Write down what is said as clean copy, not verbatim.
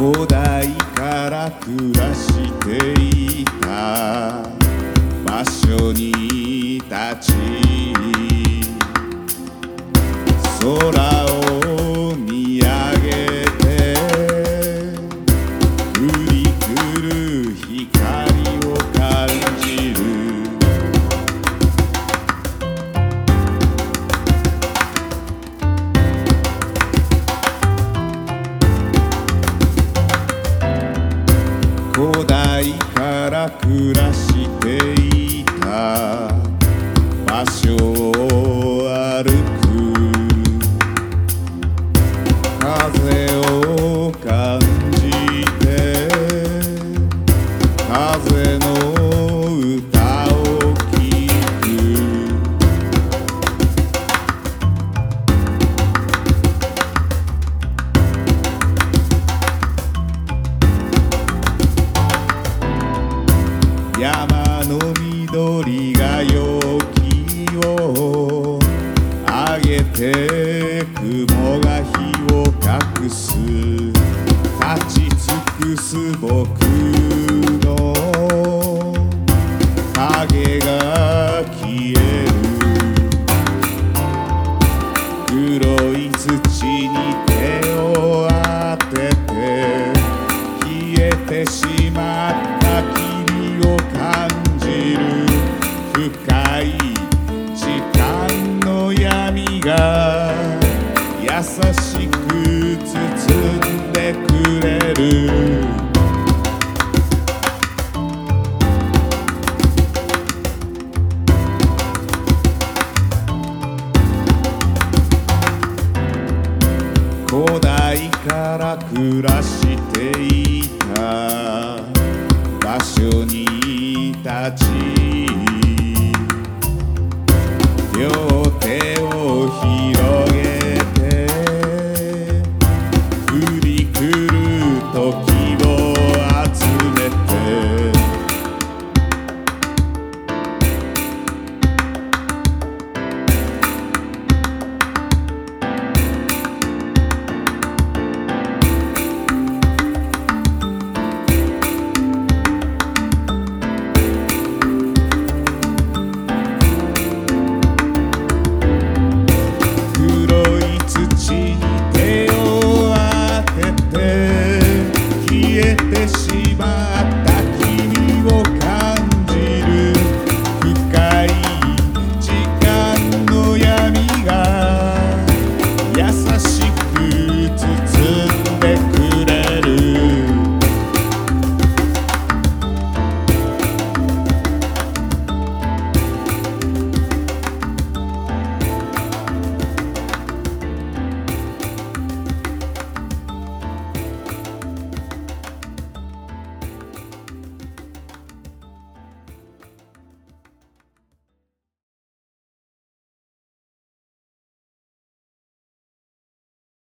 古代から暮らしていた場所に立ち空を見上げて降りくる光を感じる古代から暮らしていた場所を歩く風を感じて風の歌を聴く山の緑が陽気をあげて雲が火を隠す立ち尽くす僕の影が消える黒い土に手を当てて消えてしまった君を感じる深い闇が優しく包んでくれる古代から暮らしていた場所に立ち